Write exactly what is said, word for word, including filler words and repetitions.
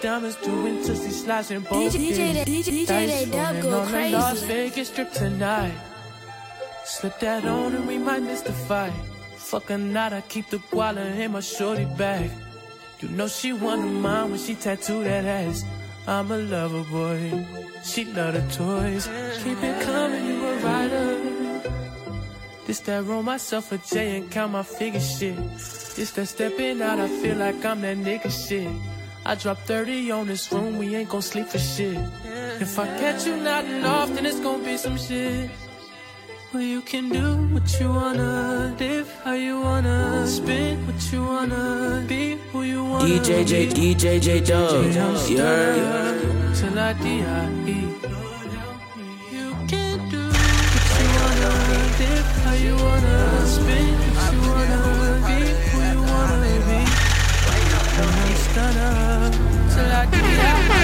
diamonds doing tussie slides and both D J, D J, D J, they dub go crazy. Las Vegas strip tonight. Slip that on and we might miss the fight. Fuck or not, I keep the wallet in my shorty bag. You know she one of mine when she tattooed that ass. I'm a lover boy, she love the toys. Keep it coming, you a rider. This that roll myself a J and count my figure shit. This that stepping out, I feel like I'm that nigga shit. I drop thirty on this room, we ain't gon' sleep for shit. If I catch you nodding off, then it's gon' be some shit. Well, you can do what you wanna, live how you wanna, spin what you wanna, be who you wanna. D J J, D J J Dubs, you heard? Till I D I E. You can do what you wanna, live how you wanna, spin.